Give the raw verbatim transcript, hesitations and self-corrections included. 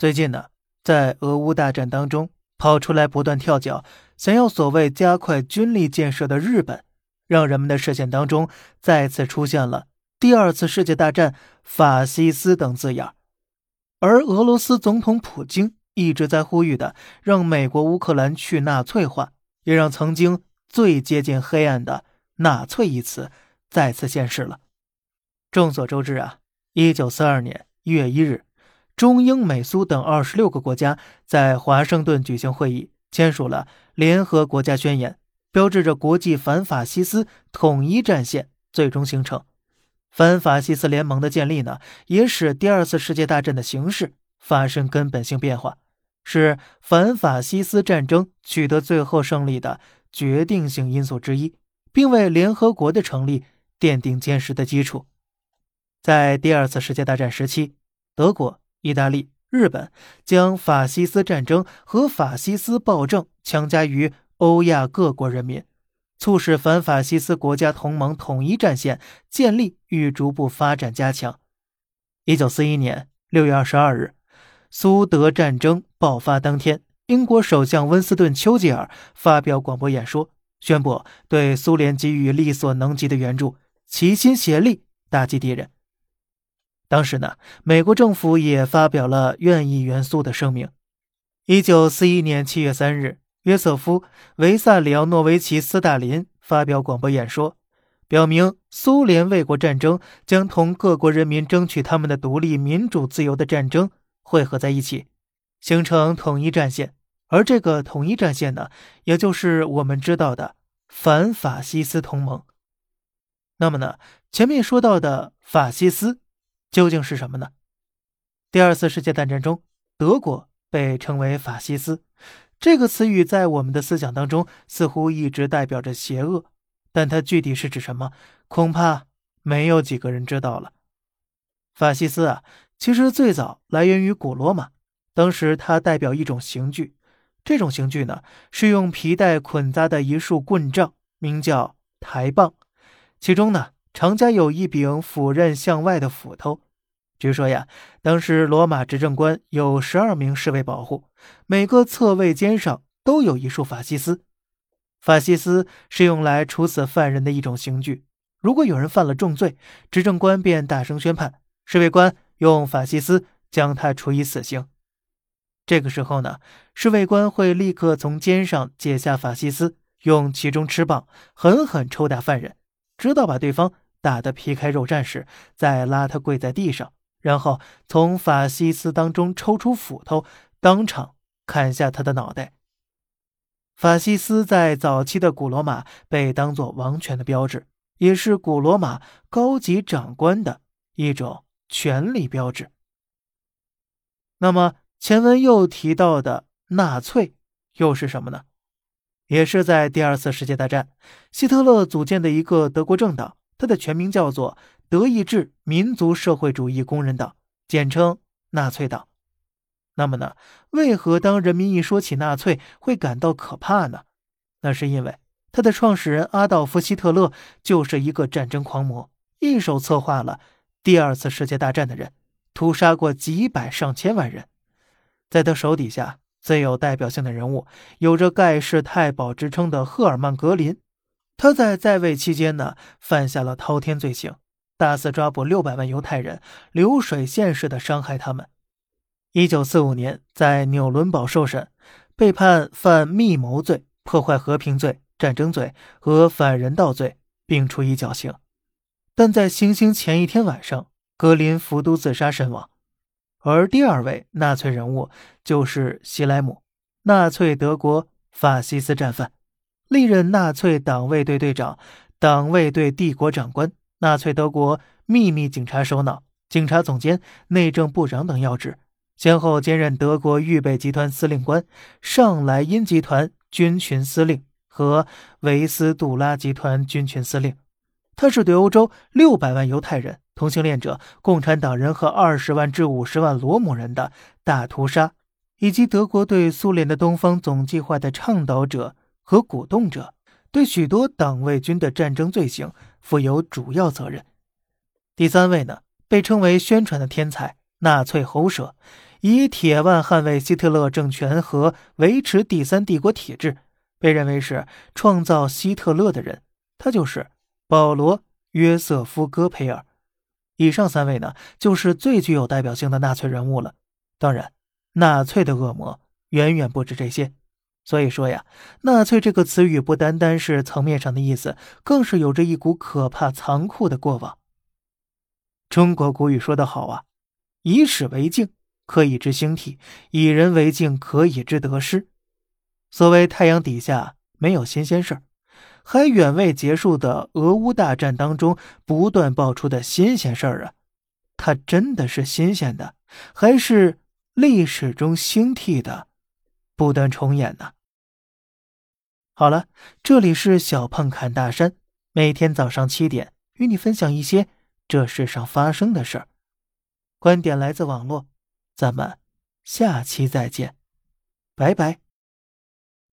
最近呢，在俄乌大战当中跑出来不断跳脚，想要所谓加快军力建设的日本，让人们的视线当中再次出现了第二次世界大战、法西斯等字眼。而俄罗斯总统普京一直在呼吁的让美国乌克兰去纳粹化，也让曾经最接近黑暗的纳粹一词再次现世了。众所周知啊，一九四二年一月一日，中英美苏等二十六个国家在华盛顿举行会议，签署了联合国家宣言，标志着国际反法西斯统一战线最终形成。反法西斯联盟的建立呢，也使第二次世界大战的形势发生根本性变化，是反法西斯战争取得最后胜利的决定性因素之一，并为联合国的成立奠定坚实的基础。在第二次世界大战时期，德国、意大利、日本将法西斯战争和法西斯暴政强加于欧亚各国人民，促使反法西斯国家同盟统一战线建立与逐步发展加强。一九四一年六月二十二日，苏德战争爆发当天，英国首相温斯顿·丘吉尔发表广播演说，宣布对苏联给予力所能及的援助，齐心协力打击敌人。当时呢，美国政府也发表了愿意援苏的声明。一九四一年七月三日，约瑟夫·维萨里奥诺维奇·斯大林发表广播演说，表明苏联卫国战争将同各国人民争取他们的独立、民主、自由的战争汇合在一起，形成统一战线。而这个统一战线呢，也就是我们知道的反法西斯同盟。那么呢，前面说到的法西斯究竟是什么呢？第二次世界大战中，德国被称为法西斯，这个词语在我们的思想当中似乎一直代表着邪恶，但它具体是指什么，恐怕没有几个人知道了。法西斯啊，其实最早来源于古罗马，当时它代表一种刑具，这种刑具呢，是用皮带捆扎的一束棍杖，名叫台棒，其中呢常加有一柄斧刃向外的斧头。据说呀，当时罗马执政官有十二名侍卫保护，每个侧卫肩上都有一束法西斯。法西斯是用来处死犯人的一种刑具，如果有人犯了重罪，执政官便大声宣判，侍卫官用法西斯将他处以死刑。这个时候呢，侍卫官会立刻从肩上解下法西斯，用其中翅膀狠狠抽打犯人，直到把对方打得皮开肉绽时，再拉他跪在地上，然后从法西斯当中抽出斧头，当场砍下他的脑袋。法西斯在早期的古罗马被当作王权的标志，也是古罗马高级长官的一种权力标志。那么前文又提到的纳粹又是什么呢？也是在第二次世界大战，希特勒组建的一个德国政党，它的全名叫做德意志民族社会主义工人党，简称纳粹党。那么呢，为何当人民一说起纳粹会感到可怕呢？那是因为他的创始人阿道夫·希特勒就是一个战争狂魔，一手策划了第二次世界大战的人，屠杀过几百上千万人。在他手底下最有代表性的人物，有着盖世太保之称的赫尔曼·格林，他在在位期间呢，犯下了滔天罪行，大肆抓捕六百万犹太人，流水线式的伤害他们。一九四五年，在纽伦堡受审，被判犯密谋罪、破坏和平罪、战争罪和反人道罪，并处以绞刑。但在行刑前一天晚上，格林服毒自杀身亡。而第二位纳粹人物就是希莱姆，纳粹德国法西斯战犯，历任纳粹党卫队队长、党卫队帝国长官、纳粹德国秘密警察首脑、警察总监、内政部长等要职，先后兼任德国预备集团司令官、上莱茵集团军群司令和维斯杜拉集团军群司令。他是对欧洲六百万犹太人、同性恋者、共产党人和二十万至五十万罗姆人的大屠杀，以及德国对苏联的东方总计划的倡导者和鼓动者，对许多党卫军的战争罪行负有主要责任。第三位呢，被称为宣传的天才纳粹喉舌，以铁腕捍卫希特勒政权和维持第三帝国体制，被认为是创造希特勒的人，他就是保罗·约瑟夫·戈培尔。以上三位呢，就是最具有代表性的纳粹人物了。当然，纳粹的恶魔远远不止这些。所以说呀，纳粹这个词语不单单是层面上的意思，更是有着一股可怕残酷的过往。中国古语说得好啊，以史为镜，可以知兴替；以人为镜，可以知得失。所谓太阳底下没有新鲜事儿，还远未结束的俄乌大战当中不断爆出的新鲜事儿啊，它真的是新鲜的，还是历史中兴替的不断重演呢？好了，这里是小胖侃大山，每天早上七点与你分享一些这世上发生的事儿，观点来自网络，咱们下期再见，拜拜。